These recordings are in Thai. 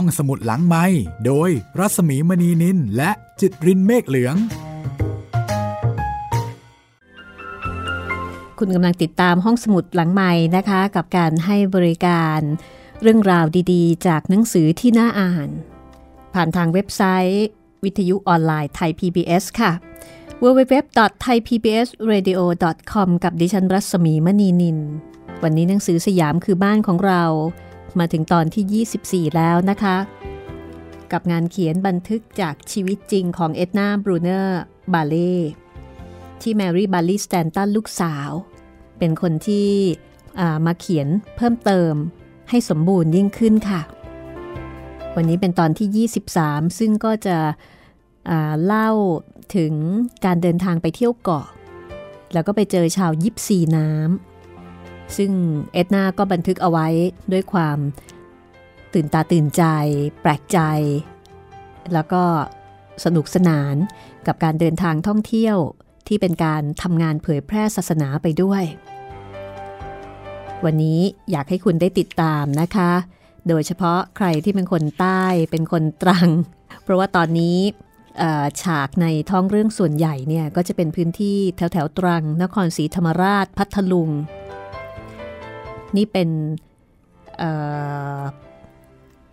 ห้องสมุดหลังไมค์โดยรัสมีมณีนินและจิตรินเมฆเหลืองคุณกำลังติดตามห้องสมุดหลังไมค์นะคะกับการให้บริการเรื่องราวดีๆจากหนังสือที่น่าอ่านผ่านทางเว็บไซต์วิทยุออนไลน์ไทย PBS ค่ะ www.thaipbsradio.com กับดิฉันรัศมีมณีนินวันนี้หนังสือสยามคือบ้านของเรามาถึงตอนที่24แล้วนะคะกับงานเขียนบันทึกจากชีวิตจริงของเอ็ดนาบรูเนอร์บาเล่ที่แมรี่บาร์ลีย์สแตนตันลูกสาวเป็นคนที่มาเขียนเพิ่มเติมให้สมบูรณ์ยิ่งขึ้นค่ะวันนี้เป็นตอนที่23ซึ่งก็จะเล่าถึงการเดินทางไปเที่ยวเกาะแล้วก็ไปเจอชาวยิปซีน้ำซึ่งเอ็ดนาก็บันทึกเอาไว้ด้วยความตื่นตาตื่นใจแปลกใจแล้วก็สนุกสนานกับการเดินทางท่องเที่ยวที่เป็นการทำงานเผยแพร่ศาสนาไปด้วยวันนี้อยากให้คุณได้ติดตามนะคะโดยเฉพาะใครที่เป็นคนใต้เป็นคนตรังเพราะว่าตอนนี้ฉากในท้องเรื่องส่วนใหญ่เนี่ยก็จะเป็นพื้นที่แถวแถวตรังนครศรีธรรมราชพัทลุงนี่เป็น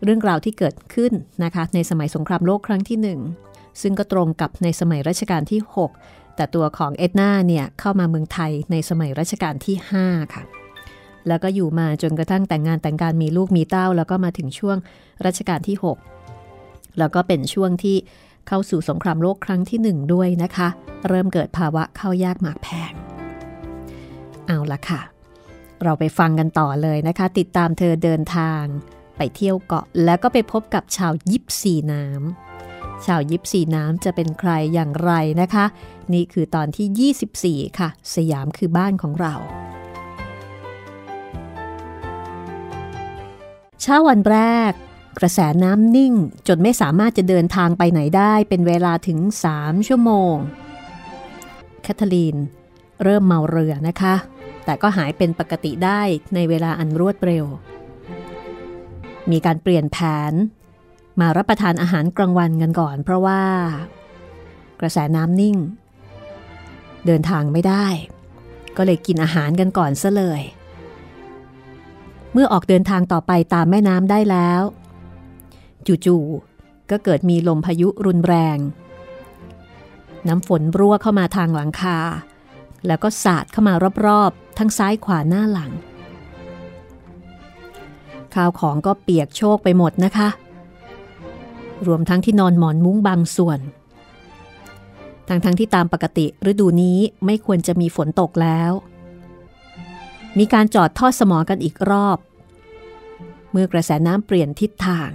เรื่องราวที่เกิดขึ้นนะคะในสมัยสงครามโลกครั้งที่1ซึ่งก็ตรงกับในสมัยรัชกาลที่6แต่ตัวของเอ็ดนาเนี่ยเข้ามาเมืองไทยในสมัยรัชกาลที่5ค่ะแล้วก็อยู่มาจนกระทั่งแต่งงานแต่งการมีลูกมีเต้าแล้วก็มาถึงช่วงรัชกาลที่6แล้วก็เป็นช่วงที่เข้าสู่สงครามโลกครั้งที่1ด้วยนะคะเริ่มเกิดภาวะข้าวยากหมากแพงเอาละค่ะเราไปฟังกันต่อเลยนะคะติดตามเธอเดินทางไปเที่ยวเกาะแล้วก็ไปพบกับชาวยิปซีน้ำชาวยิปซีน้ำจะเป็นใครอย่างไรนะคะนี่คือตอนที่24ค่ะสยามคือบ้านของเราเช้าวันแรกกระแสน้ำนิ่งจนไม่สามารถจะเดินทางไปไหนได้เป็นเวลาถึง3 ชั่วโมงแคทเธอรีนเริ่มเมาเรือนะคะแต่ก็หายเป็นปกติได้ในเวลาอันรวดเร็วมีการเปลี่ยนแผนมารับประทานอาหารกลางวันกันก่อนเพราะว่ากระแสน้ำนิ่งเดินทางไม่ได้ก็เลยกินอาหารกันก่อนซะเลยเมื่อออกเดินทางต่อไปตามแม่น้ำได้แล้วจู่ๆก็เกิดมีลมพายุรุนแรงน้ำฝนรั่วเข้ามาทางหลังคาแล้วก็สาดเข้ามารอบๆทั้งซ้ายขวาหน้าหลังข้าวของก็เปียกโชกไปหมดนะคะรวมทั้งที่นอนหมอนมุ้งบางส่วนทั้งที่ตามปกติฤดูนี้ไม่ควรจะมีฝนตกแล้วมีการจอดทอดสมอกันอีกรอบเมื่อกระแสน้ำเปลี่ยนทิศทาง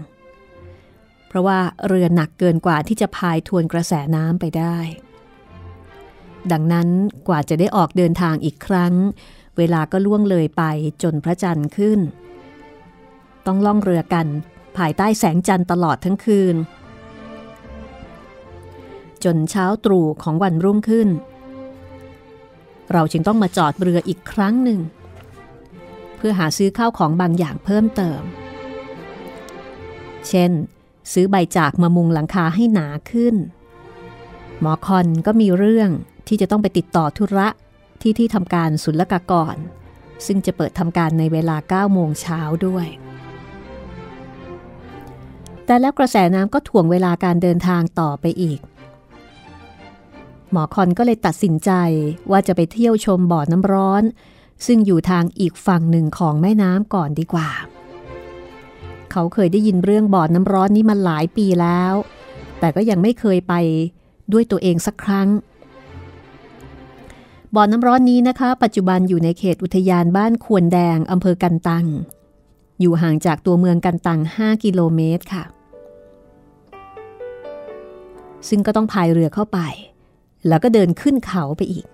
เพราะว่าเรือหนักเกินกว่าที่จะพายทวนกระแสน้ำไปได้ดังนั้นกว่าจะได้ออกเดินทางอีกครั้งเวลาก็ล่วงเลยไปจนพระจันทร์ขึ้นต้องล่องเรือกันภายใต้แสงจันทร์ตลอดทั้งคืนจนเช้าตรู่ของวันรุ่งขึ้นเราจึงต้องมาจอดเรืออีกครั้งหนึ่งเพื่อหาซื้อข้าวของบางอย่างเพิ่มเติมเช่นซื้อใบจากมามุงหลังคาให้หนาขึ้นหมอคอนก็มีเรื่องที่จะต้องไปติดต่อธุระที่ทำการศุลกากรซึ่งจะเปิดทำการในเวลา 9 โมงเช้าด้วยแต่แล้วกระแสน้ำก็ถ่วงเวลาการเดินทางต่อไปอีกหมอคอนก็เลยตัดสินใจว่าจะไปเที่ยวชมบ่อน้ำร้อนซึ่งอยู่ทางอีกฝั่งหนึ่งของแม่น้ำก่อนดีกว่าเขาเคยได้ยินเรื่องบ่อน้ำร้อนนี้มาหลายปีแล้วแต่ก็ยังไม่เคยไปด้วยตัวเองสักครั้งบ่อน้ำร้อนนี้นะคะปัจจุบันอยู่ในเขตอุทยานบ้านควนแดงอำเภอกันตังอยู่ห่างจากตัวเมืองกันตัง5 กิโลเมตรค่ะซึ่งก็ต้องพายเรือเข้าไปแล้วก็เดินขึ้นเขาไปอีก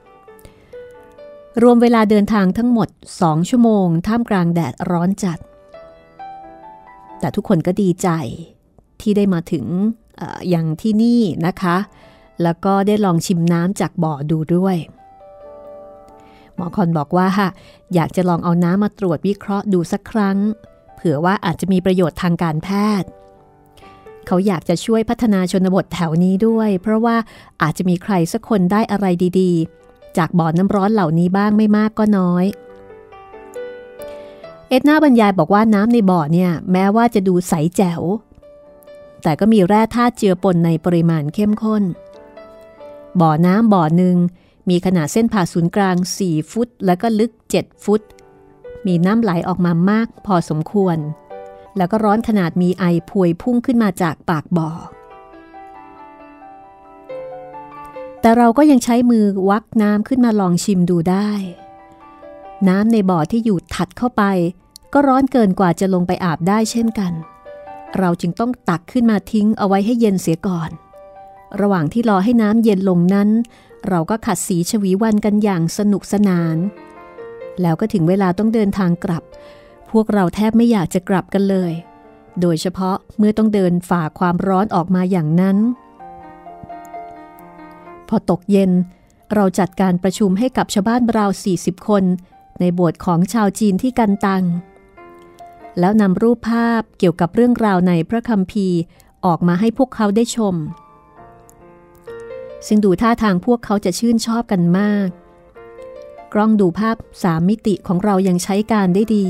รวมเวลาเดินทางทั้งหมด2 ชั่วโมงท่ามกลางแดดร้อนจัดแต่ทุกคนก็ดีใจที่ได้มาถึงอย่างที่นี่นะคะแล้วก็ได้ลองชิมน้ำจากบ่อดูด้วยหมอคอนบอกว่าอยากจะลองเอาน้ำมาตรวจวิเคราะห์ดูสักครั้งเผื่อว่าอาจจะมีประโยชน์ทางการแพทย์ เขาอยากจะช่วยพัฒนาชนบทแถวนี้ด้วยเพราะว่าอาจจะมีใครสักคนได้อะไรดีๆจากบ่อน้ำร้อนเหล่านี้บ้างไม่มากก็น้อยเอ็ดนาบรรยายบอกว่าน้ำในบ่อเนี่ยแม้ว่าจะดูใสแจ๋วแต่ก็มีแร่ธาตุเจือปนในปริมาณเข้มข้นบ่อน้ำบ่อหนึ่งมีขนาดเส้นผ่าศูนย์กลาง4ฟุตแล้วก็ลึก7ฟุตมีน้ำไหลออกมามากพอสมควรแล้วก็ร้อนขนาดมีไอพวยพุ่งขึ้นมาจากปากบ่อแต่เราก็ยังใช้มือวักน้ำขึ้นมาลองชิมดูได้น้ำในบ่อที่อยู่ถัดเข้าไปก็ร้อนเกินกว่าจะลงไปอาบได้เช่นกันเราจึงต้องตักขึ้นมาทิ้งเอาไว้ให้เย็นเสียก่อนระหว่างที่รอให้น้ำเย็นลงนั้นเราก็ขัดสีชวีวันกันอย่างสนุกสนานแล้วก็ถึงเวลาต้องเดินทางกลับพวกเราแทบไม่อยากจะกลับกันเลยโดยเฉพาะเมื่อต้องเดินฝ่าความร้อนออกมาอย่างนั้นพอตกเย็นเราจัดการประชุมให้กับชาวบ้านราว40คนในโบสถ์ของชาวจีนที่กันตังแล้วนำรูปภาพเกี่ยวกับเรื่องราวในพระคัมภีร์ออกมาให้พวกเขาได้ชมซึ่งดูท่าทางพวกเขาจะชื่นชอบกันมากกล้องดูภาพ3มิติของเรายังใช้การได้ดี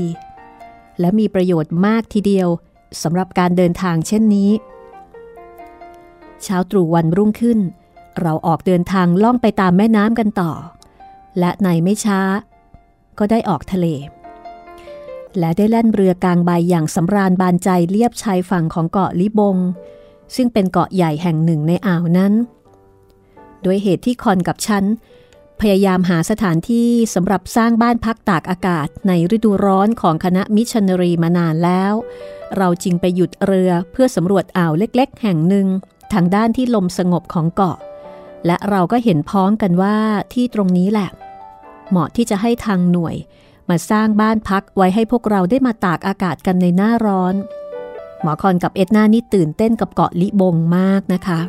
และมีประโยชน์มากทีเดียวสำหรับการเดินทางเช่นนี้เช้าตรู่วันรุ่งขึ้นเราออกเดินทางล่องไปตามแม่น้ำกันต่อและในไม่ช้าก็ได้ออกทะเลและได้แล่นเรือกลางใบอย่างสำราญบานใจเลียบชายฝั่งของเกาะลิบงซึ่งเป็นเกาะใหญ่แห่งหนึ่งในอ่าวนั้นด้วยเหตุที่คอนกับฉันพยายามหาสถานที่สำหรับสร้างบ้านพักตากอากาศในฤดูร้อนของคณะมิชชันนารีมานานแล้วเราจึงไปหยุดเรือเพื่อสำรวจอ่าวเล็กๆแห่งหนึ่งทางด้านที่ลมสงบของเกาะและเราก็เห็นพ้องกันว่าที่ตรงนี้แหละเหมาะที่จะให้ทางหน่วยมาสร้างบ้านพักไว้ให้พวกเราได้มาตากอากาศกันในหน้าร้อนหมอคอนกับเอ็ดนานี่ตื่นเต้นกับเกาะลิบงมากนะคะ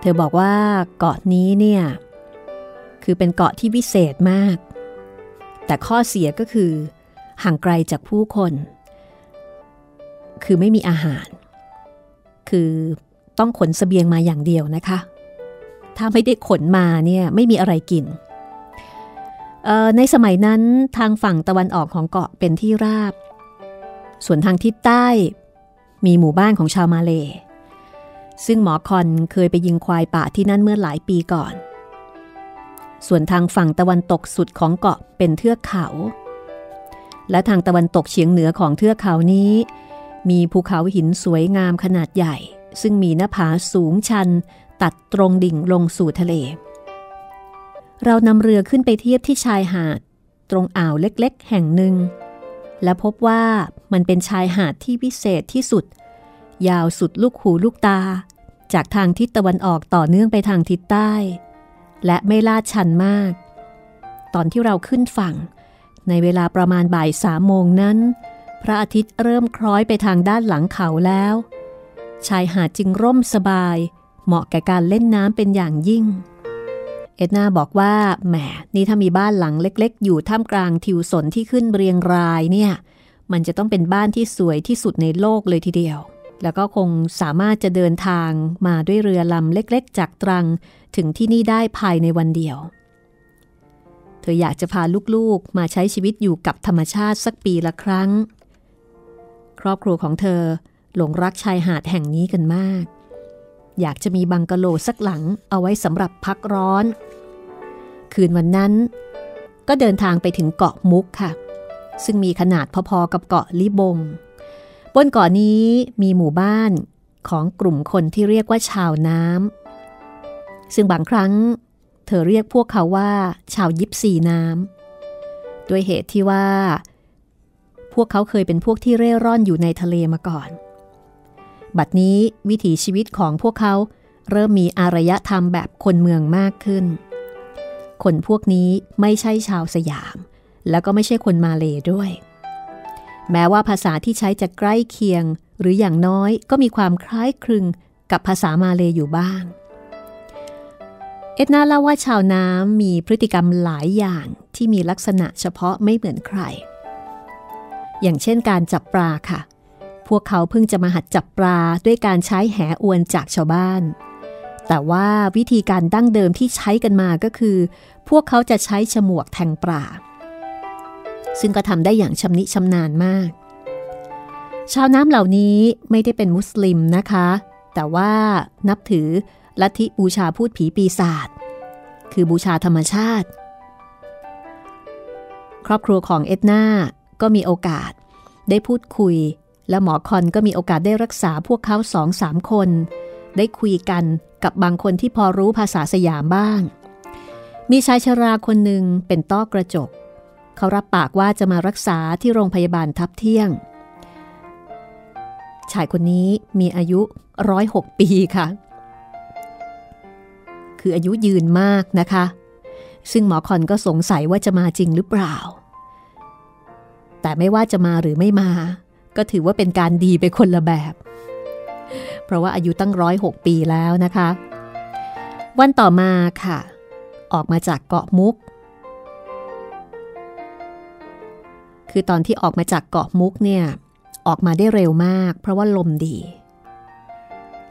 เธอบอกว่าเกาะนี้เนี่ยคือเป็นเกาะที่วิเศษมากแต่ข้อเสียก็คือห่างไกลจากผู้คนคือไม่มีอาหารคือต้องขนเสบียงมาอย่างเดียวนะคะถ้าไม่ได้ขนมาเนี่ยไม่มีอะไรกินในสมัยนั้นทางฝั่งตะวันออกของเกาะเป็นที่ราบส่วนทางทิศใต้มีหมู่บ้านของชาวมาเลย์ซึ่งหมอคอนเคยไปยิงควายป่าที่นั่นเมื่อหลายปีก่อนส่วนทางฝั่งตะวันตกสุดของเกาะเป็นเทือกเขาและทางตะวันตกเฉียงเหนือของเทือกเขานี้มีภูเขาหินสวยงามขนาดใหญ่ซึ่งมีหน้าผาสูงชันตัดตรงดิ่งลงสู่ทะเลเรานำเรือขึ้นไปเทียบที่ชายหาดตรงอ่าวเล็กๆแห่งหนึ่งและพบว่ามันเป็นชายหาดที่พิเศษที่สุดยาวสุดลูกหูลูกตาจากทางทิศตะวันออกต่อเนื่องไปทางทิศใต้และไม่ลาดชันมากตอนที่เราขึ้นฝั่งในเวลาประมาณบ่าย3 โมงนั้นพระอาทิตย์เริ่มคล้อยไปทางด้านหลังเขาแล้วชายหาดจึงร่มสบายเหมาะแก่การเล่นน้ำเป็นอย่างยิ่งเอ็ดนาบอกว่าแหมนี่ถ้ามีบ้านหลังเล็กๆอยู่ท่ามกลางทิวสนที่ขึ้นเรียงรายเนี่ยมันจะต้องเป็นบ้านที่สวยที่สุดในโลกเลยทีเดียวแล้วก็คงสามารถจะเดินทางมาด้วยเรือลำเล็กๆจากตรังถึงที่นี่ได้ภายในวันเดียวเธออยากจะพาลูกๆมาใช้ชีวิตอยู่กับธรรมชาติสักปีละครั้งครอบครัวของเธอหลงรักชายหาดแห่งนี้กันมากอยากจะมีบังกะโลสักหลังเอาไว้สำหรับพักร้อนคืนวันนั้นก็เดินทางไปถึงเกาะมุกค่ะซึ่งมีขนาดพอๆกับเกาะลิบงบนเกาะนี้มีหมู่บ้านของกลุ่มคนที่เรียกว่าชาวน้ำซึ่งบางครั้งเธอเรียกพวกเขาว่าชาวยิปซีน้ำด้วยเหตุที่ว่าพวกเขาเคยเป็นพวกที่เร่ร่อนอยู่ในทะเลมาก่อนบัดนี้วิถีชีวิตของพวกเขาเริ่มมีอารยธรรมแบบคนเมืองมากขึ้นคนพวกนี้ไม่ใช่ชาวสยามแล้วก็ไม่ใช่คนมาเลย์ด้วยแม้ว่าภาษาที่ใช้จะใกล้เคียงหรืออย่างน้อยก็มีความคล้ายคลึงกับภาษามาเลย์อยู่บ้างเอ็ดนาเล่าว่าชาวน้ำมีพฤติกรรมหลายอย่างที่มีลักษณะเฉพาะไม่เหมือนใครอย่างเช่นการจับปลาค่ะพ พวกเขาเพิ่งจะมาหัดจับปลาด้วยการใช้แหอวนจากชาวบ้านแต่ว่าวิธีการดั้งเดิมที่ใช้กันมาก็คือพวกเขาจะใช้ฉมวกแทงปลาซึ่งก็ทำได้อย่างชำนิชำนาญมากชาวน้ำเหล่านี้ไม่ได้เป็นมุสลิมนะคะแต่ว่านับถือลัทธิบูชาพูดผีปีศาจคือบูชาธรรมชาติครอบครัวของเอ็ดนาก็มีโอกาสได้พูดคุยและหมอคอนก็มีโอกาสได้รักษาพวกเขา 2-3 คนได้คุยกันกับบางคนที่พอรู้ภาษาสยามบ้างมีชายชราคนหนึ่งเป็นต้อกระจกเขารับปากว่าจะมารักษาที่โรงพยาบาลทับเที่ยงชายคนนี้มีอายุ106 ปีค่ะคืออายุยืนมากนะคะซึ่งหมอคอนก็สงสัยว่าจะมาจริงหรือเปล่าแต่ไม่ว่าจะมาหรือไม่มาก็ถือว่าเป็นการดีไปคนละแบบเพราะว่าอายุตั้ง106 ปีแล้วนะคะวันต่อมาค่ะออกมาจากเกาะมุกคือตอนที่ออกมาจากเกาะมุกเนี่ยออกมาได้เร็วมากเพราะว่าลมดี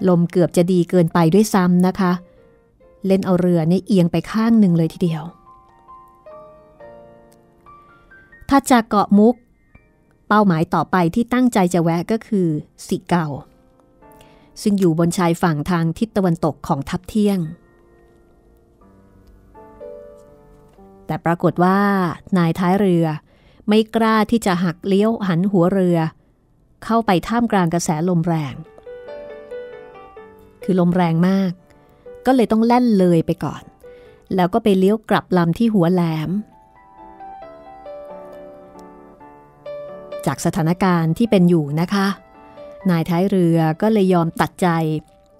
ลมเกือบจะดีเกินไปด้วยซ้ำนะคะเล่นเอาเรือเนี่ยเอียงไปข้างหนึ่งเลยทีเดียวถ้าจากเกาะมุกเป้าหมายต่อไปที่ตั้งใจจะแวะก็คือสิเกาซึ่งอยู่บนชายฝั่งทางทิศตะวันตกของทับเที่ยงแต่ปรากฏว่านายท้ายเรือไม่กล้าที่จะหักเลี้ยวหันหัวเรือเข้าไปท่ามกลางกระแสลมแรงคือลมแรงมากก็เลยต้องแล่นเลยไปก่อนแล้วก็ไปเลี้ยวกลับลำที่หัวแหลมจากสถานการณ์ที่เป็นอยู่นะคะนายท้ายเรือก็เลยยอมตัดใจ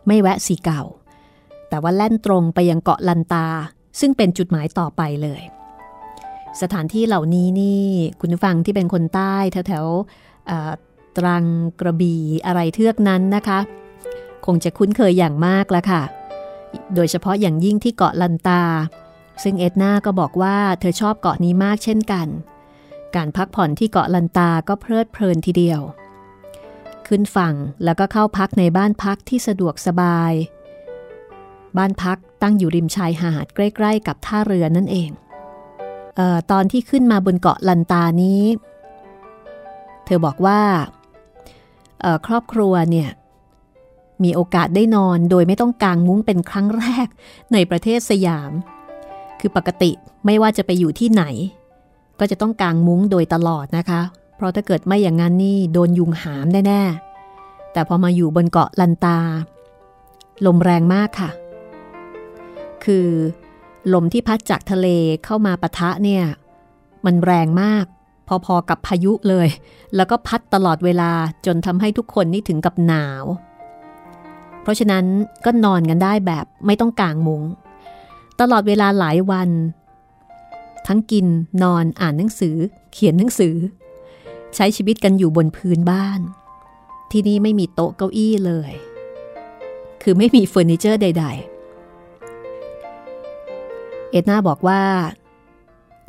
ไม่แวะสีเก่าแต่ว่าแล่นตรงไปยังเกาะลันตาซึ่งเป็นจุดหมายต่อไปเลยสถานที่เหล่านี้นี่คุณผู้ฟังที่เป็นคนใต้แถวๆตรังกระบี่อะไรเทือกนั้นนะคะคงจะคุ้นเคยอย่างมากแล้วค่ะโดยเฉพาะอย่างยิ่งที่เกาะลันตาซึ่งเอ็ดนาก็บอกว่าเธอชอบเกาะนี้มากเช่นกันการพักผ่อนที่เกาะลันตาก็เพลิดเพลินทีเดียวขึ้นฝั่งแล้วก็เข้าพักในบ้านพักที่สะดวกสบายบ้านพักตั้งอยู่ริมชายหาดใกล้ๆกับท่าเรือนั่นเองตอนที่ขึ้นมาบนเกาะลันตานี้เธอบอกว่าครอบครัวเนี่ยมีโอกาสได้นอนโดยไม่ต้องกางมุ้งเป็นครั้งแรกในประเทศสยามคือปกติไม่ว่าจะไปอยู่ที่ไหนก็จะต้องกางมุ้งโดยตลอดนะคะเพราะถ้าเกิดไม่อย่างนั้นนี่โดนยุงหามแน่ๆแต่พอมาอยู่บนเกาะลันตาลมแรงมากค่ะคือลมที่พัดจากทะเลเข้ามาปะทะเนี่ยมันแรงมากพอๆกับพายุเลยแล้วก็พัดตลอดเวลาจนทำให้ทุกคนนี่ถึงกับหนาวเพราะฉะนั้นก็นอนกันได้แบบไม่ต้องกางมุ้งตลอดเวลาหลายวันทั้งกินนอนอ่านหนังสือเขียนหนังสือใช้ชีวิตกันอยู่บนพื้นบ้านที่นี่ไม่มีโต๊ะเก้าอี้เลยคือไม่มีเฟอร์นิเจอร์ใดๆเอ็ดนาบอกว่า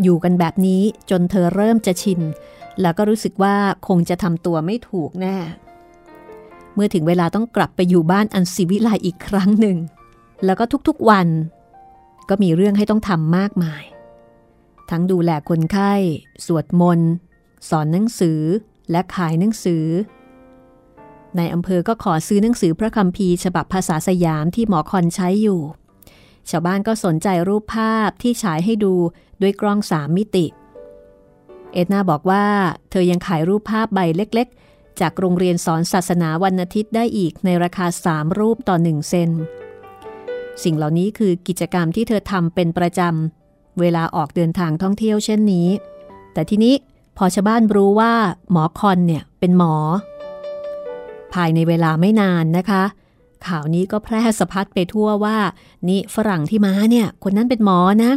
อยู่กันแบบนี้จนเธอเริ่มจะชินแล้วก็รู้สึกว่าคงจะทำตัวไม่ถูกแน่เมื่อถึงเวลาต้องกลับไปอยู่บ้านอันศิวิไลอีกครั้งหนึ่งแล้วก็ทุกๆวันก็มีเรื่องให้ต้องทำมากมายทั้งดูแลคนไข้สวดมนต์สอนหนังสือและขายหนังสือในอำเภอก็ขอซื้อหนังสือพระคัมภีร์ฉบับภาษาสยามที่หมอคอนใช้อยู่ชาวบ้านก็สนใจรูปภาพที่ฉายให้ดูด้วยกล้อง3 มิติเอ็ดนาบอกว่าเธอยังขายรูปภาพใบเล็กๆจากโรงเรียนสอนศาสนาวันอาทิตย์ได้อีกในราคา3 รูปต่อ 1 เซนสิ่งเหล่านี้คือกิจกรรมที่เธอทำเป็นประจำเวลาออกเดินทางท่องเที่ยวเช่นนี้แต่ทีนี้พอชาวบ้านรู้ว่าหมอคอนเนี่ยเป็นหมอภายในเวลาไม่นานนะคะข่าวนี้ก็แพร่สะพัดไปทั่วว่านี่ฝรั่งที่มาเนี่ยคนนั้นเป็นหมอนะ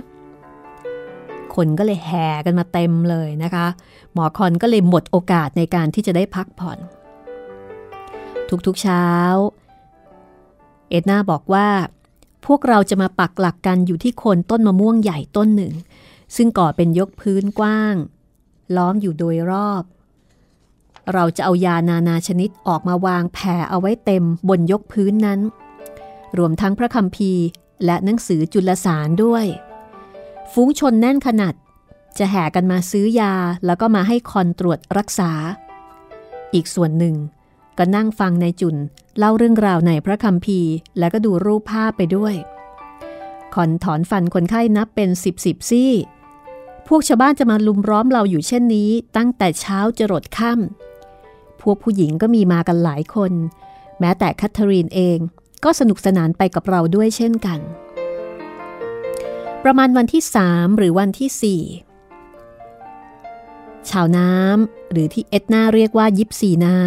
คนก็เลยแห่กันมาเต็มเลยนะคะหมอคอนก็เลยหมดโอกาสในการที่จะได้พักผ่อนทุกๆเช้าเอ็ดนาบอกว่าพวกเราจะมาปักหลักกันอยู่ที่โคนต้นมะม่วงใหญ่ต้นหนึ่งซึ่งก่อเป็นยกพื้นกว้างล้อมอยู่โดยรอบ เราจะเอายานานาชนิดออกมาวางแผ่เอาไว้เต็มบนยกพื้นนั้นรวมทั้งพระคัมภีร์และหนังสือจุลสารด้วยฝูงชนแน่นขนาดจะแห่กันมาซื้อยาแล้วก็มาให้คอนตรวจรักษาอีกส่วนหนึ่งก็นั่งฟังนายจุนเล่าเรื่องราวในพระคัมภีร์แล้วก็ดูรูปภาพไปด้วยคอนถอนฟันคนไข้นับเป็นสิบซี่พวกชาวบ้านจะมาลุมล้อมเราอยู่เช่นนี้ตั้งแต่เช้าจรดค่ำพวกผู้หญิงก็มีมากันหลายคนแม้แต่แคทเธอรีนเองก็สนุกสนานไปกับเราด้วยเช่นกันประมาณวันที่3หรือวันที่4ชาวน้ำหรือที่เอ็ดนาเรียกว่ายิปซีน้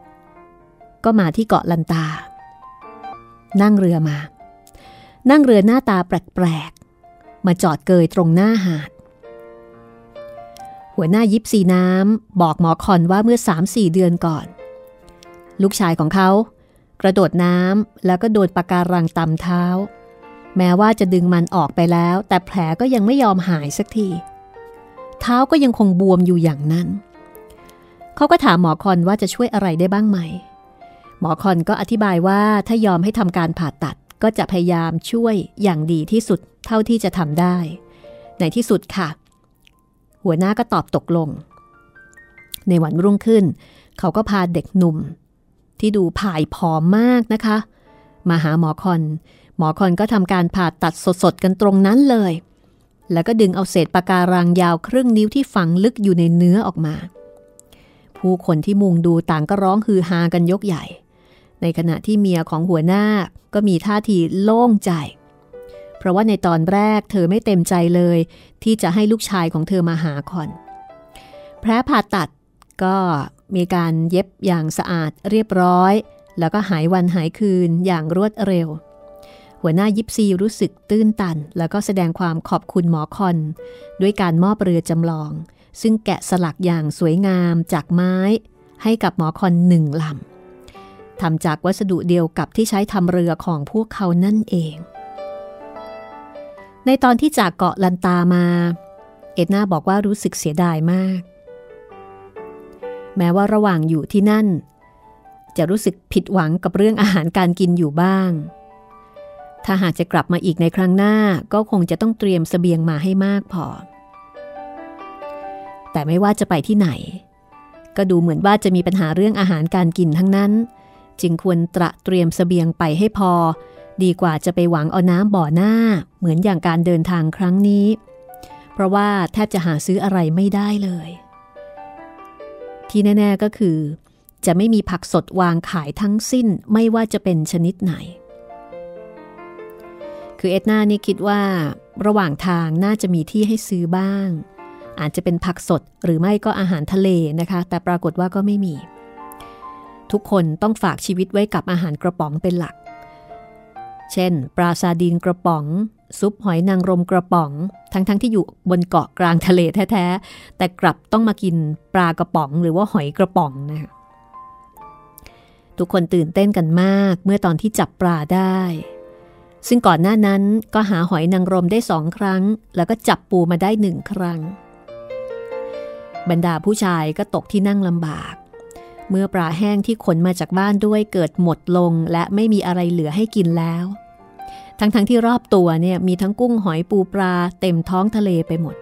ำก็มาที่เกาะลันตานั่งเรือหน้าตาแปลกๆมาจอดเกยตรงหน้าหาดหัวหน้ายิปซีน้ำบอกหมอคอนว่าเมื่อ 3-4 เดือนก่อนลูกชายของเขากระโดดน้ำแล้วก็โดนปะการังตำเท้าแม้ว่าจะดึงมันออกไปแล้วแต่แผลก็ยังไม่ยอมหายสักทีเท้าก็ยังคงบวมอยู่อย่างนั้นเขาก็ถามหมอคอนว่าจะช่วยอะไรได้บ้างไหมหมอคอนก็อธิบายว่าถ้ายอมให้ทำการผ่าตัดก็จะพยายามช่วยอย่างดีที่สุดเท่าที่จะทำได้ในที่สุดค่ะหัวหน้าก็ตอบตกลงในวันรุ่งขึ้นเขาก็พาเด็กหนุ่มที่ดูผายผอมมากนะคะมาหาหมอคอนก็ทำการผ่าตัดสดๆกันตรงนั้นเลยแล้วก็ดึงเอาเศษปะการังยาวครึ่งนิ้วที่ฝังลึกอยู่ในเนื้อออกมาผู้คนที่มุงดูต่างก็ร้องฮือฮากันยกใหญ่ในขณะที่เมียของหัวหน้าก็มีท่าทีโล่งใจเพราะว่าในตอนแรกเธอไม่เต็มใจเลยที่จะให้ลูกชายของเธอมาหาคอนแผลผ่าตัดก็มีการเย็บอย่างสะอาดเรียบร้อยแล้วก็หายวันหายคืนอย่างรวดเร็วหัวหน้ายิปซีรู้สึกตื้นตันแล้วก็แสดงความขอบคุณหมอคอนด้วยการมอบเรือจำลองซึ่งแกะสลักอย่างสวยงามจากไม้ให้กับหมอคอน1 ลำทำจากวัสดุเดียวกับที่ใช้ทำเรือของพวกเขานั่นเองในตอนที่จากเกาะลันตามาเอ็ดนาบอกว่ารู้สึกเสียดายมากแม้ว่าระหว่างอยู่ที่นั่นจะรู้สึกผิดหวังกับเรื่องอาหารการกินอยู่บ้างถ้าหากจะกลับมาอีกในครั้งหน้าก็คงจะต้องเตรียมเสบียงมาให้มากพอแต่ไม่ว่าจะไปที่ไหนก็ดูเหมือนว่าจะมีปัญหาเรื่องอาหารการกินทั้งนั้นจึงควรตระเตรียมเสบียงไปให้พอดีกว่าจะไปหวังเอาน้ำบ่อหน้าเหมือนอย่างการเดินทางครั้งนี้เพราะว่าแทบจะหาซื้ออะไรไม่ได้เลยที่แน่ๆก็คือจะไม่มีผักสดวางขายทั้งสิ้นไม่ว่าจะเป็นชนิดไหนคือเอ็ดนานี่คิดว่าระหว่างทางน่าจะมีที่ให้ซื้อบ้างอาจจะเป็นผักสดหรือไม่ก็อาหารทะเลนะคะแต่ปรากฏว่าก็ไม่มีทุกคนต้องฝากชีวิตไว้กับอาหารกระป๋องเป็นหลักเช่นปลาซาดีนกระป๋องซุปหอยนางรมกระป๋องทั้งที่อยู่บนเกาะกลางทะเลแท้ๆแต่กลับต้องมากินปลากระป๋องหรือว่าหอยกระป๋องนะคะทุกคนตื่นเต้นกันมากเมื่อตอนที่จับปลาได้ซึ่งก่อนหน้านั้นก็หาหอยนางรมได้2 ครั้งแล้วก็จับปูมาได้1 ครั้งบรรดาผู้ชายก็ตกที่นั่งลำบากเมื่อปลาแห้งที่ขนมาจากบ้านด้วยเกิดหมดลงและไม่มีอะไรเหลือให้กินแล้วทั้งที่รอบตัวเนี่ยมีทั้งกุ้งหอยปูปลาเต็มท้องทะเลไปหมด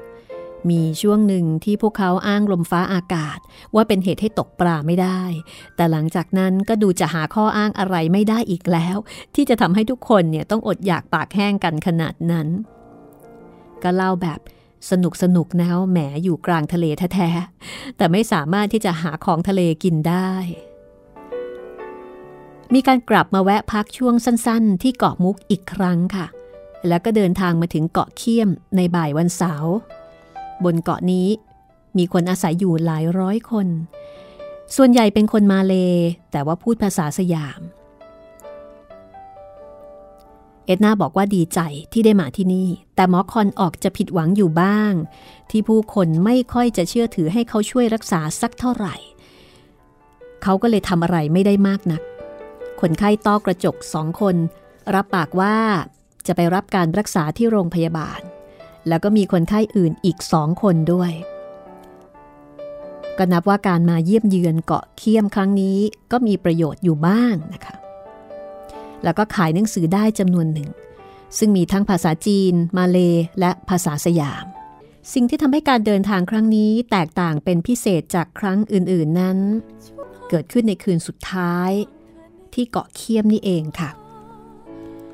มีช่วงหนึ่งที่พวกเขาอ้างลมฟ้าอากาศว่าเป็นเหตุให้ตกปลาไม่ได้แต่หลังจากนั้นก็ดูจะหาข้ออ้างอะไรไม่ได้อีกแล้วที่จะทำให้ทุกคนเนี่ยต้องอดอยากปากแห้งกันขนาดนั้นก็เล่าแบบสนุกนะแหมอยู่กลางทะเลแท้ๆแต่ไม่สามารถที่จะหาของทะเลกินได้มีการกลับมาแวะพักช่วงสั้นๆที่เกาะมุกอีกครั้งค่ะแล้วก็เดินทางมาถึงเกาะเขี้ยมในบ่ายวันเสาร์บนเกาะนี้มีคนอาศัยอยู่หลายร้อยคนส่วนใหญ่เป็นคนมาเลแต่ว่าพูดภาษาสยามเอ็ดนาบอกว่าดีใจที่ได้มาที่นี่แต่หมอคอนออกจะผิดหวังอยู่บ้างที่ผู้คนไม่ค่อยจะเชื่อถือให้เขาช่วยรักษาสักเท่าไหร่เขาก็เลยทำอะไรไม่ได้มากนักคนไข้ต้อกระจก2 คนรับปากว่าจะไปรับการรักษาที่โรงพยาบาลแล้วก็มีคนไข้อื่นอีก2 คนด้วย ก็นับว่าการมาเยี่ยมเยือนเกาะเคียมครั้งนี้ก็มีประโยชน์อยู่บ้างนะคะแล้วก็ขายหนังสือได้จำนวนหนึ่งซึ่งมีทั้งภาษาจีนมาเลและภาษาสยามสิ่งที่ทำให้การเดินทางครั้งนี้แตกต่างเป็นพิเศษจากครั้งอื่นๆนั้นเกิดขึ้นในคืนสุดท้ายที่เกาะเคียมนี่เองค่ะ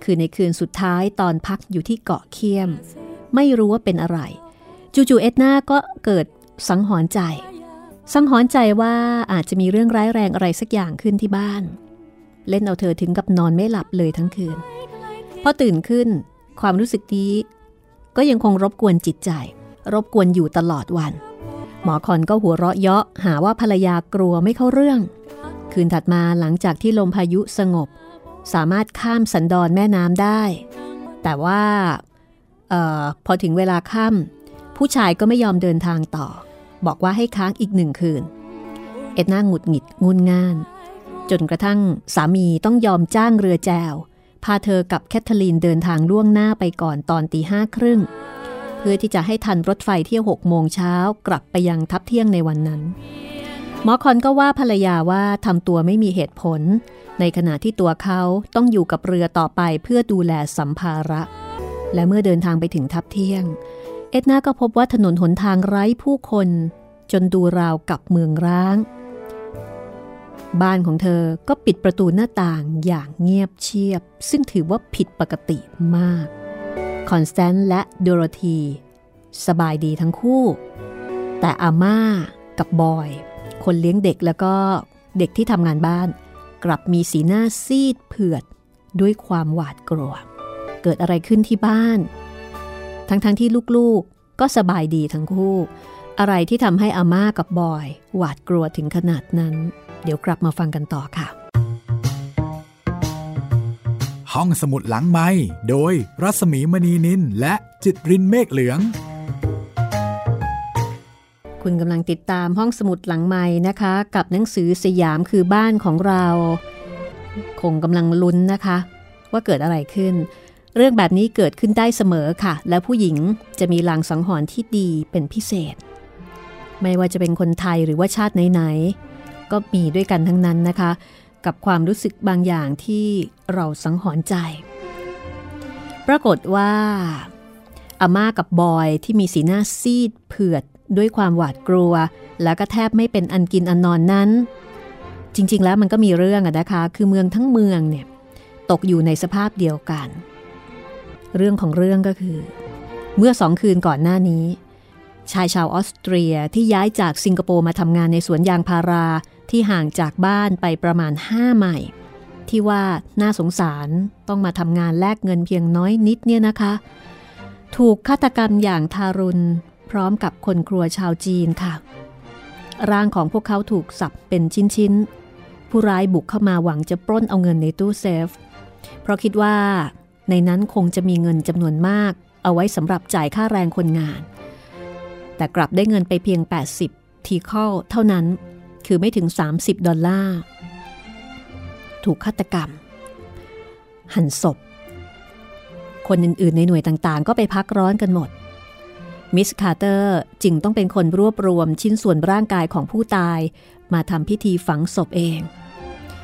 คือในคืนสุดท้ายตอนพักอยู่ที่เกาะเคียมไม่รู้ว่าเป็นอะไรจู่ๆเอ็ดนาก็เกิดสังหรณ์ใจว่าอาจจะมีเรื่องร้ายแรงอะไรสักอย่างขึ้นที่บ้านเล่นเอาเธอถึงกับนอนไม่หลับเลยทั้งคืนพอตื่นขึ้นความรู้สึกนี้ก็ยังคงรบกวนจิตใจรบกวนอยู่ตลอดวันหมอคอนก็หัวเราะเยาะหาว่าภรรยากลัวไม่เข้าเรื่องคืนถัดมาหลังจากที่ลมพายุสงบสามารถข้ามสันดอนแม่น้ำได้แต่ว่าพอถึงเวลาค่ำผู้ชายก็ไม่ยอมเดินทางต่อบอกว่าให้ค้างอีกหนึ่งคืนเอ็ดน่าหงุดหงิดงุนง่านจนกระทั่งสามีต้องยอมจ้างเรือแจวพาเธอกับแคทเธอรีนเดินทางล่วงหน้าไปก่อนตอน 5:30 น.เพื่อที่จะให้ทันรถไฟเที่ยว 6 โมงเช้า กลับไปยังทับเที่ยงในวันนั้นหมอคอนก็ว่าภรรยาว่าทำตัวไม่มีเหตุผลในขณะที่ตัวเขาต้องอยู่กับเรือต่อไปเพื่อดูแลสัมภาระและเมื่อเดินทางไปถึงทับเที่ยงเอ็ดน่าก็พบว่าถนนหนทางไร้ผู้คนจนดูราวกับเมืองร้างบ้านของเธอก็ปิดประตูหน้าต่างอย่างเงียบเชียบซึ่งถือว่าผิดปกติมากคอนสแตนซ์และโดโรธีสบายดีทั้งคู่แต่อาม่ากับบอยคนเลี้ยงเด็กแล้วก็เด็กที่ทำงานบ้านกลับมีสีหน้าซีดเผือดด้วยความหวาดกลัวเกิดอะไรขึ้นที่บ้านทั้งที่ลูกๆก็สบายดีทั้งคู่อะไรที่ทำให้อาม่ากับบอยหวาดกลัวถึงขนาดนั้นเดี๋ยวกลับมาฟังกันต่อค่ะห้องสมุดหลังไมค์โดยรัศมีมณีนินและจิตรินเมฆเหลืองคุณกำลังติดตามห้องสมุดหลังไมค์นะคะกับหนังสือสยามคือบ้านของเราคงกำลังลุ้นนะคะว่าเกิดอะไรขึ้นเรื่องแบบนี้เกิดขึ้นได้เสมอค่ะและผู้หญิงจะมีลางสังหรณ์ที่ดีเป็นพิเศษไม่ว่าจะเป็นคนไทยหรือว่าชาติไหนๆก็มีด้วยกันทั้งนั้นนะคะกับความรู้สึกบางอย่างที่เราสังหรณ์ใจปรากฏว่าอาม่ากับบอยที่มีสีหน้าซีดเผือดด้วยความหวาดกลัวแล้วก็แทบไม่เป็นอันกินอันนอนนั้นจริงๆแล้วมันก็มีเรื่องนะคะคือเมืองทั้งเมืองเนี่ยตกอยู่ในสภาพเดียวกันเรื่องของเรื่องก็คือเมื่อ2 คืนก่อนหน้านี้ชายชาวออสเตรียที่ย้ายจากสิงคโปร์มาทำงานในสวนยางพาราที่ห่างจากบ้านไปประมาณ5 ไมล์ที่ว่าน่าสงสารต้องมาทำงานแลกเงินเพียงน้อยนิดเนี่ยนะคะถูกฆาตกรรมอย่างทารุณพร้อมกับคนครัวชาวจีนค่ะร่างของพวกเขาถูกสับเป็นชิ้นๆผู้ร้ายบุกเข้ามาหวังจะปล้นเอาเงินในตู้เซฟเพราะคิดว่าในนั้นคงจะมีเงินจำนวนมากเอาไว้สำหรับจ่ายค่าแรงคนงานแต่กลับได้เงินไปเพียง80 ทีคอลเท่านั้นคือไม่ถึง$30ถูกฆาตกรรมหั่นศพคนอื่นๆในหน่วยต่างๆก็ไปพักร้อนกันหมดมิสคาร์เตอร์จึงต้องเป็นคนรวบรวมชิ้นส่วนร่างกายของผู้ตายมาทำพิธีฝังศพเอง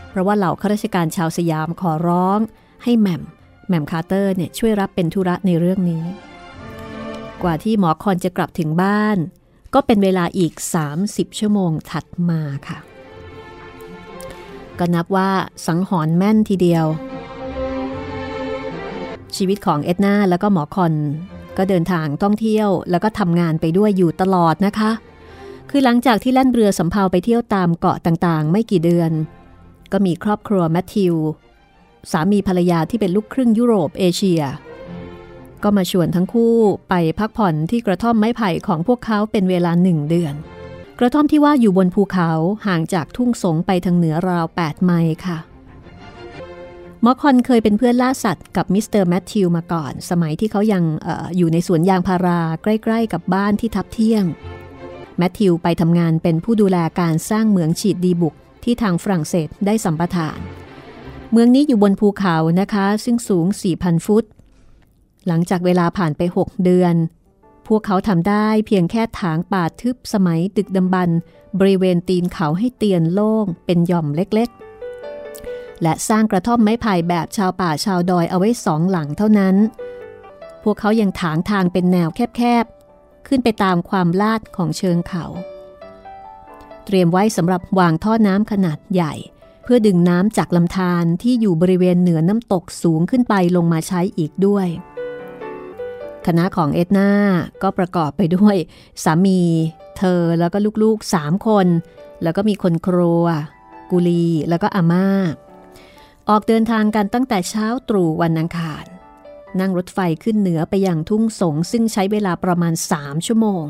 เพราะว่าเหล่าข้าราชการชาวสยามขอร้องให้แหม่มคาร์เตอร์เนี่ยช่วยรับเป็นธุระในเรื่องนี้กว่าที่หมอคอนจะกลับถึงบ้านก็เป็นเวลาอีก30 ชั่วโมงถัดมาค่ะก็นับว่าสังหรณ์แม่นทีเดียวชีวิตของเอ็ดน่าแล้วก็หมอคอนก็เดินทางท่องเที่ยวแล้วก็ทำงานไปด้วยอยู่ตลอดนะคะคือหลังจากที่แล่นเรือสำเภาไปเที่ยวตามเกาะต่างๆไม่กี่เดือนก็มีครอบครัวแมทธิวสามีภรรยาที่เป็นลูกครึ่งยุโรปเอเชียก็มาชวนทั้งคู่ไปพักผ่อนที่กระท่อมไม้ไผ่ของพวกเขาเป็นเวลา1 เดือนกระท่อมที่ว่าอยู่บนภูเขาห่างจากทุ่งสงไปทางเหนือราว8 ไมล์ค่ะหมอคอนเคยเป็นเพื่อนล่าสัตว์กับมิสเตอร์แมทธิวมาก่อนสมัยที่เขายังอยู่ในสวนยางพาราใกล้ๆกับบ้านที่ทับเที่ยงแมทธิวไปทำงานเป็นผู้ดูแลการสร้างเหมืองฉีดดีบุกที่ทางฝรั่งเศสได้สัมปทานเมืองนี้อยู่บนภูเขานะคะซึ่งสูง 4,000 ฟุตหลังจากเวลาผ่านไป6 เดือนภู วกเขาทำได้เพียงแค่ถางป่าทึบสมัยดึกดำบรรพ์บริเวณตีนเขาให้เตียนโล่งเป็นหย่อมเล็กๆและสร้างกระท่อมไม้ไผ่แบบชาวป่าชาวดอยเอาไว้สองหลังเท่านั้นพวกเขายังถางทางเป็นแนวแคบๆขึ้นไปตามความลาดของเชิงเขาเตรียมไว้สำหรับวางท่อน้ำขนาดใหญ่เพื่อดึงน้ำจากลำธารที่อยู่บริเวณเหนือน้ำตกสูงขึ้นไปลงมาใช้อีกด้วยคณะของเอ็ดนาก็ประกอบไปด้วยสามีเธอแล้วก็ลูกๆ3คนแล้วก็มีคนครัวกุลีแล้วก็อาม่าออกเดินทางกันตั้งแต่เช้าตรู่วันอังคารนั่งรถไฟขึ้นเหนือไปยังทุ่งสงซึ่งใช้เวลาประมาณ3 ชั่วโมง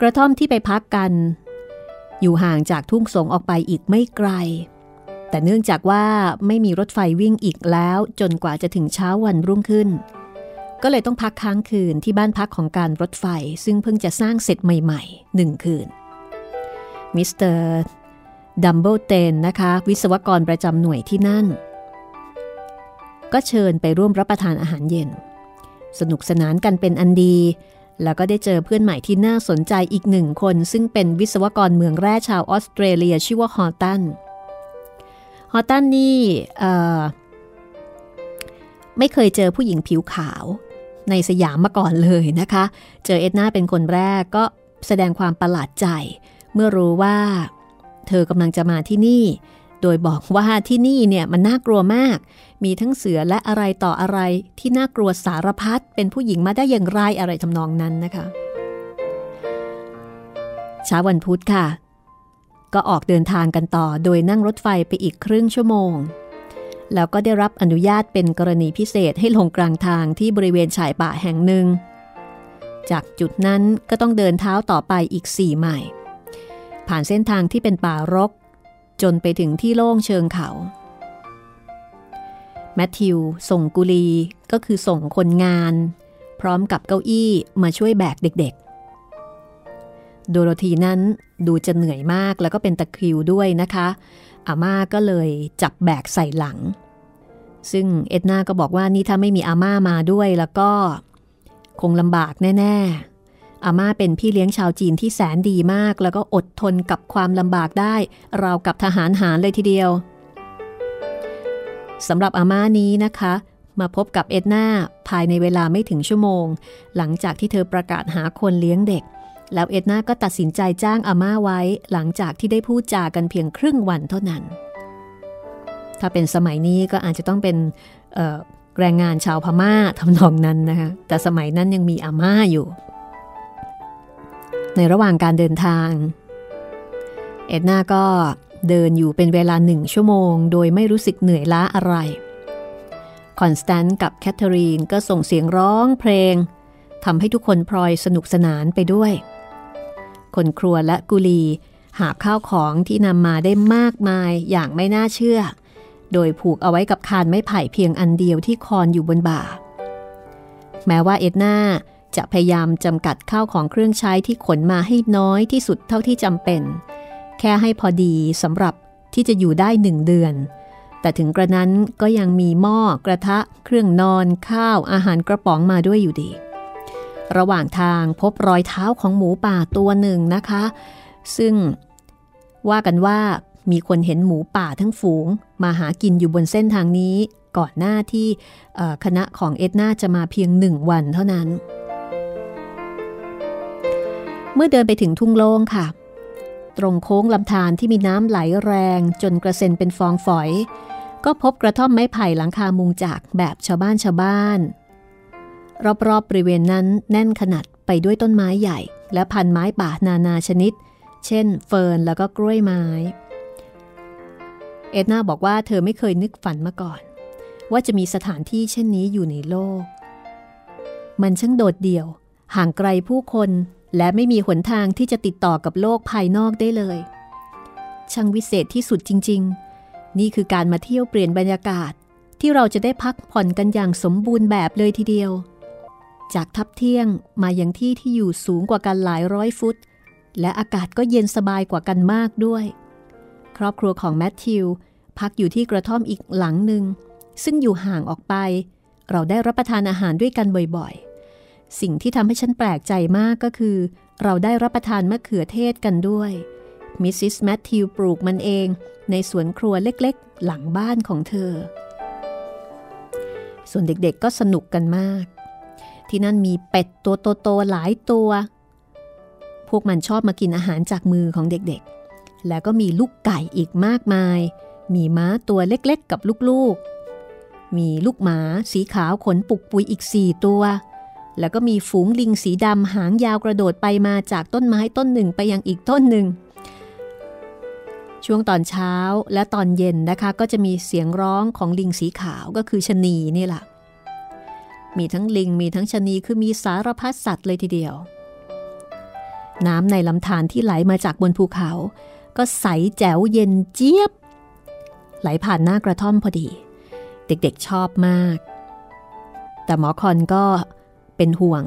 กระท่อมที่ไปพักกันอยู่ห่างจากทุ่งสงออกไปอีกไม่ไกลแต่เนื่องจากว่าไม่มีรถไฟวิ่งอีกแล้วจนกว่าจะถึงเช้าวันรุ่งขึ้นก็เลยต้องพักค้างคืนที่บ้านพักของการรถไฟซึ่งเพิ่งจะสร้างเสร็จใหม่ๆ1 คืนมิสเตอร์ดัมเบิลเตนนะคะวิศวกรประจำหน่วยที่นั่นก็เชิญไปร่วมรับประทานอาหารเย็นสนุกสนานกันเป็นอันดีแล้วก็ได้เจอเพื่อนใหม่ที่น่าสนใจอีก1 คนซึ่งเป็นวิศวกรเมืองแร่ชาวออสเตรเลียชื่อว่าฮอตตันนี่ไม่เคยเจอผู้หญิงผิวขาวในสยามมาก่อนเลยนะคะเจอเอ็ดนาเป็นคนแรกก็แสดงความประหลาดใจเมื่อรู้ว่าเธอกำลังจะมาที่นี่โดยบอกว่าที่นี่เนี่ยมันน่ากลัวมากมีทั้งเสือและอะไรต่ออะไรที่น่ากลัวสารพัดเป็นผู้หญิงมาได้อย่างไรอะไรทำนองนั้นนะคะเช้าวันพุธค่ะก็ออกเดินทางกันต่อโดยนั่งรถไฟไปอีกครึ่งชั่วโมงแล้วก็ได้รับอนุญาตเป็นกรณีพิเศษให้ลงกลางทางที่บริเวณชายป่าแห่งหนึ่งจากจุดนั้นก็ต้องเดินเท้าต่อไปอีก4 ไมล์ผ่านเส้นทางที่เป็นป่ารกจนไปถึงที่โล่งเชิงเขาแมทธิวส่งกุลีก็คือส่งคนงานพร้อมกับเก้าอี้มาช่วยแบกเด็กๆโดโรธีนั้นดูจะเหนื่อยมากแล้วก็เป็นตะคริวด้วยนะคะอาม่าก็เลยจับแบกใส่หลังซึ่งเอ็ดนาก็บอกว่านี่ถ้าไม่มีอาม่ามาด้วยแล้วก็คงลำบากแน่ๆอาม่าเป็นพี่เลี้ยงชาวจีนที่แสนดีมากแล้วก็อดทนกับความลำบากได้ราวกับทหารหาญเลยทีเดียวสำหรับอาม่านี้นะคะมาพบกับเอ็ดนาภายในเวลาไม่ถึงชั่วโมงหลังจากที่เธอประกาศหาคนเลี้ยงเด็กแล้วเอ็ดนาก็ตัดสินใจจ้างอาม่าไว้หลังจากที่ได้พูดจากันเพียงครึ่งวันเท่านั้นถ้าเป็นสมัยนี้ก็อาจจะต้องเป็นแรงงานชาวพม่าทำนองนั้นนะคะแต่สมัยนั้นยังมีอาม่าอยู่ในระหว่างการเดินทางเอ็ดนาก็เดินอยู่เป็นเวลา1 ชั่วโมงโดยไม่รู้สึกเหนื่อยล้าอะไรคอนสแตนต์กับแคทเธอรีนก็ส่งเสียงร้องเพลงทำให้ทุกคนพลอยสนุกสนานไปด้วยคนครัวและกุลีหาบข้าวของที่นำมาได้มากมายอย่างไม่น่าเชื่อโดยผูกเอาไว้กับคานไม้ไผ่เพียงอันเดียวที่คอนอยู่บนบ่าแม้ว่าเอ็ดนาจะพยายามจำกัดข้าวของเครื่องใช้ที่ขนมาให้น้อยที่สุดเท่าที่จำเป็นแค่ให้พอดีสำหรับที่จะอยู่ได้1 เดือนแต่ถึงกระนั้นก็ยังมีหม้อกระทะเครื่องนอนข้าวอาหารกระป๋องมาด้วยอยู่ดีระหว่างทางพบรอยเท้าของหมูป่าตัวหนึ่งนะคะซึ่งว่ากันว่ามีคนเห็นหมูป่าทั้งฝูงมาหากินอยู่บนเส้นทางนี้ก่อนหน้าที่คณะของเอ็ดนาจะมาเพียง1 วันเท่านั้นเมื่อเดินไปถึงทุ่งโล่งค่ะตรงโค้งลำธารที่มีน้ำไหลแรงจนกระเซ็นเป็นฟองฝอยก็พบกระท่อมไม้ไผ่หลังคามุงจากแบบชาวบ้านรอบๆบริเวณนั้นแน่นขนาดไปด้วยต้นไม้ใหญ่และพันไม้ป่านานาชนิดเช่นเฟิร์นแล้วก็กล้วยไม้เอ็ดนาบอกว่าเธอไม่เคยนึกฝันมาก่อนว่าจะมีสถานที่เช่นนี้อยู่ในโลกมันช่างโดดเดี่ยวห่างไกลผู้คนและไม่มีหนทางที่จะติดต่อกับโลกภายนอกได้เลยช่างวิเศษที่สุดจริงๆนี่คือการมาเที่ยวเปลี่ยนบรรยากาศที่เราจะได้พักผ่อนกันอย่างสมบูรณ์แบบเลยทีเดียวจากทับเที่ยงมายังที่ที่อยู่สูงกว่ากันหลายร้อยฟุตและอากาศก็เย็นสบายกว่ากันมากด้วยครอบครัวของแมทธิวพักอยู่ที่กระท่อมอีกหลังหนึ่งซึ่งอยู่ห่างออกไปเราได้รับประทานอาหารด้วยกันบ่อย สิ่งที่ทำให้ฉันแปลกใจมากก็คือเราได้รับประทานมะเขือเทศกันด้วยมิสซิสแมทธิวปลูกมันเองในสวนครัวเล็กๆหลังบ้านของเธอส่วนเด็กๆก็สนุกกันมากที่นั่นมีเป็ดตัวโตๆหลายตัวพวกมันชอบมากินอาหารจากมือของเด็กๆแล้วก็มีลูกไก่อีกมากมายมีม้าตัวเล็กๆกับลูกๆมีลูกหมาสีขาวขนปุกปุยอีก4ตัวแล้วก็มีฝูงลิงสีดำหางยาวกระโดดไปมาจากต้นไม้ต้นหนึ่งไปยังอีกต้นหนึ่งช่วงตอนเช้าและตอนเย็นนะคะก็จะมีเสียงร้องของลิงสีขาวก็คือชะนีนี่แหละมีทั้งลิงมีทั้งชะนีคือมีสารพัดสัตว์เลยทีเดียวน้ำในลำธารที่ไหลมาจากบนภูเขาก็ใสแจ๋วเย็นเจี๊ยบไหลผ่านหน้ากระท่อมพอดีเด็กๆชอบมากแต่หมอคอนก็เป็นห่วง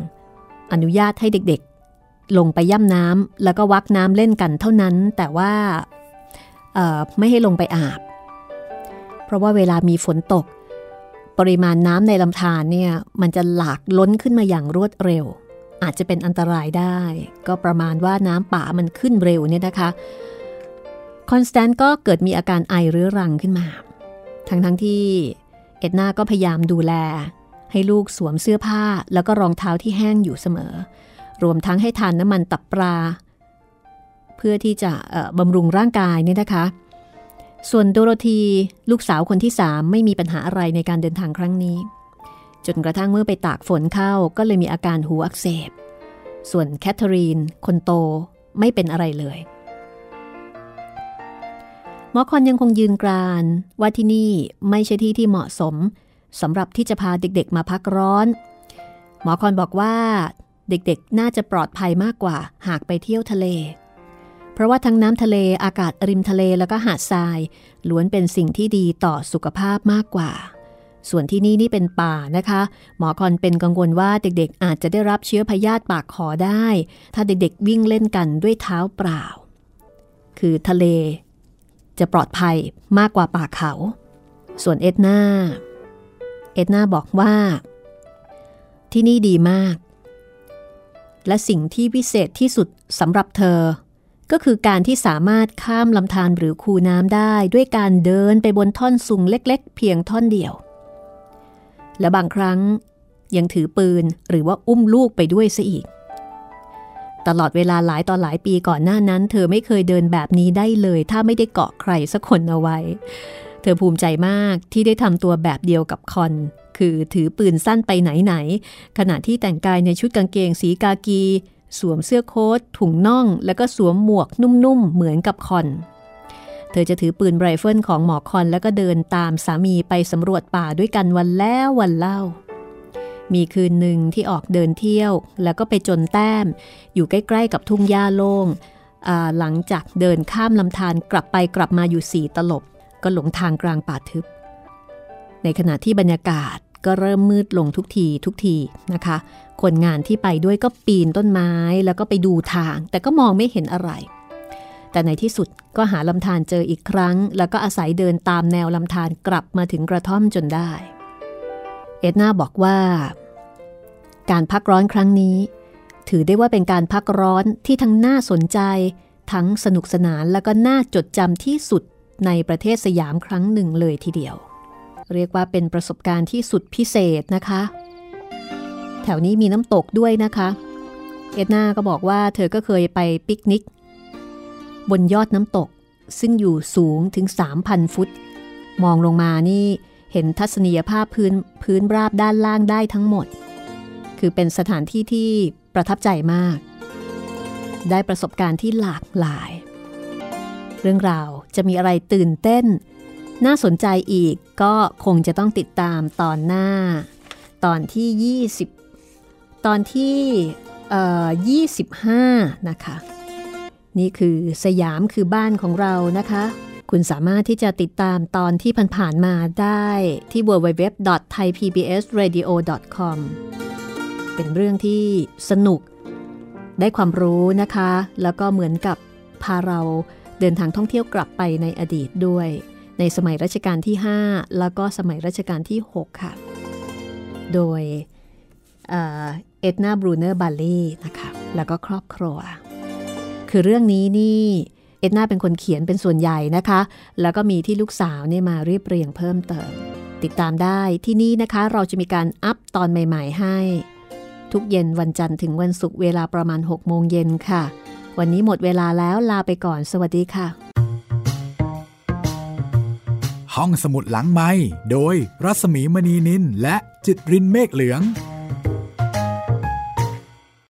อนุญาตให้เด็กๆลงไปย่ำน้ำแล้วก็วักน้ำเล่นกันเท่านั้นแต่ว่าไม่ให้ลงไปอาบเพราะว่าเวลามีฝนตกปริมาณน้ำในลำธารเนี่ยมันจะหลากล้นขึ้นมาอย่างรวดเร็วอาจจะเป็นอันตรายได้ก็ประมาณว่าน้ำป่ามันขึ้นเร็วเนี่ยนะคะคอนสแตนต์ก็เกิดมีอาการไอเรื้อรังขึ้นมาทั้งที่เอ็ดนาก็พยายามดูแลให้ลูกสวมเสื้อผ้าแล้วก็รองเท้าที่แห้งอยู่เสมอรวมทั้งให้ทานน้ำมันตับปลาเพื่อที่จะบำรุงร่างกายเนี่ยนะคะส่วนโดโรธีลูกสาวคนที่3ไม่มีปัญหาอะไรในการเดินทางครั้งนี้จนกระทั่งเมื่อไปตากฝนเข้าก็เลยมีอาการหูอักเสบส่วนแคทเธอรีนคนโตไม่เป็นอะไรเลยหมอคอนยังคงยืนกรานว่าที่นี่ไม่ใช่ที่ที่เหมาะสมสำหรับที่จะพาเด็กๆมาพักร้อนหมอคอนบอกว่าเด็กๆน่าจะปลอดภัยมากกว่าหากไปเที่ยวทะเลเพราะว่าทั้งน้ำทะเลอากาศริมทะเลแล้วก็หาดทรายล้วนเป็นสิ่งที่ดีต่อสุขภาพมากกว่าส่วนที่นี่เป็นป่านะคะหมอคอนเป็นกังวลว่าเด็กๆอาจจะได้รับเชื้อพยาธิปากขอได้ถ้าเด็กๆวิ่งเล่นกันด้วยเท้าเปล่าคือทะเลจะปลอดภัยมากกว่าป่าเขาส่วนเอ็ดนาบอกว่าที่นี่ดีมากและสิ่งที่พิเศษที่สุดสำหรับเธอก็คือการที่สามารถข้ามลำธารหรือคูน้ำได้ด้วยการเดินไปบนท่อนซุงเล็กๆเพียงท่อนเดียวและบางครั้งยังถือปืนหรือว่าอุ้มลูกไปด้วยซะอีกตลอดเวลาหลายต่อหลายปีก่อนหน้านั้นเธอไม่เคยเดินแบบนี้ได้เลยถ้าไม่ได้เกาะใครสักคนเอาไว้เธอภูมิใจมากที่ได้ทำตัวแบบเดียวกับคอนคือถือปืนสั้นไปไหนๆขณะที่แต่งกายในชุดกางเกงสีกากีสวมเสื้อโค้ทถุงน่องแล้วก็สวมหมวกนุ่มๆเหมือนกับคอนเธอจะถือปืนไรเฟิลของหมอคอนแล้วก็เดินตามสามีไปสำรวจป่าด้วยกันวันแล้ววันเล่ามีคืนหนึ่งที่ออกเดินเที่ยวแล้วก็ไปจนแต้มอยู่ใกล้ๆกับทุ่งหญ้าโล่งหลังจากเดินข้ามลำธารกลับไปกลับมาอยู่4ตลบก็หลงทางกลางป่าทึบในขณะที่บรรยากาศก็เริ่มมืดลงทุกทีนะคะคนงานที่ไปด้วยก็ปีนต้นไม้แล้วก็ไปดูทางแต่ก็มองไม่เห็นอะไรแต่ในที่สุดก็หาลำธารเจออีกครั้งแล้วก็อาศัยเดินตามแนวลำธารกลับมาถึงกระท่อมจนได้เอ็ดนาบอกว่าการพักร้อนครั้งนี้ถือได้ว่าเป็นการพักร้อนที่ทั้งน่าสนใจทั้งสนุกสนานแล้วก็น่าจดจำที่สุดในประเทศสยามครั้งหนึ่งเลยทีเดียวเรียกว่าเป็นประสบการณ์ที่สุดพิเศษนะคะแถวนี้มีน้ำตกด้วยนะคะเอ็ดนาก็บอกว่าเธอก็เคยไปปิกนิกบนยอดน้ำตกซึ่งอยู่สูงถึง 3,000 ฟุตมองลงมานี่เห็นทัศนียภาพพื้นราบด้านล่างได้ทั้งหมดคือเป็นสถานที่ที่ประทับใจมากได้ประสบการณ์ที่หลากหลายเรื่องราวจะมีอะไรตื่นเต้นน่าสนใจอีกก็คงจะต้องติดตามตอนหน้าตอนที่25นะคะนี่คือสยามคือบ้านของเรานะคะคุณสามารถที่จะติดตามตอนที่ผ่านๆมาได้ที่ www.thaipbsradio.com เป็นเรื่องที่สนุกได้ความรู้นะคะแล้วก็เหมือนกับพาเราเดินทางท่องเที่ยวกลับไปในอดีตด้วยในสมัยรัชกาลที่5แล้วก็สมัยรัชกาลที่6ค่ะโดย เอ็ดนาบรูเนอร์บาร์ลีนะคะแล้วก็ครอบครัวคือเรื่องนี้นี่เอ็ดนาเป็นคนเขียนเป็นส่วนใหญ่นะคะแล้วก็มีที่ลูกสาวเนี่ยมาเรียบเรียงเพิ่มเติมติดตามได้ที่นี่นะคะเราจะมีการอัพตอนใหม่ๆให้ทุกเย็นวันจันทร์ถึงวันศุกร์เวลาประมาณ 18:00 นค่ะวันนี้หมดเวลาแล้วลาไปก่อนสวัสดีค่ะห้องสมุดหลังไมค์โดยรัศมีมณีนินและจิตรินเมฆเหลือง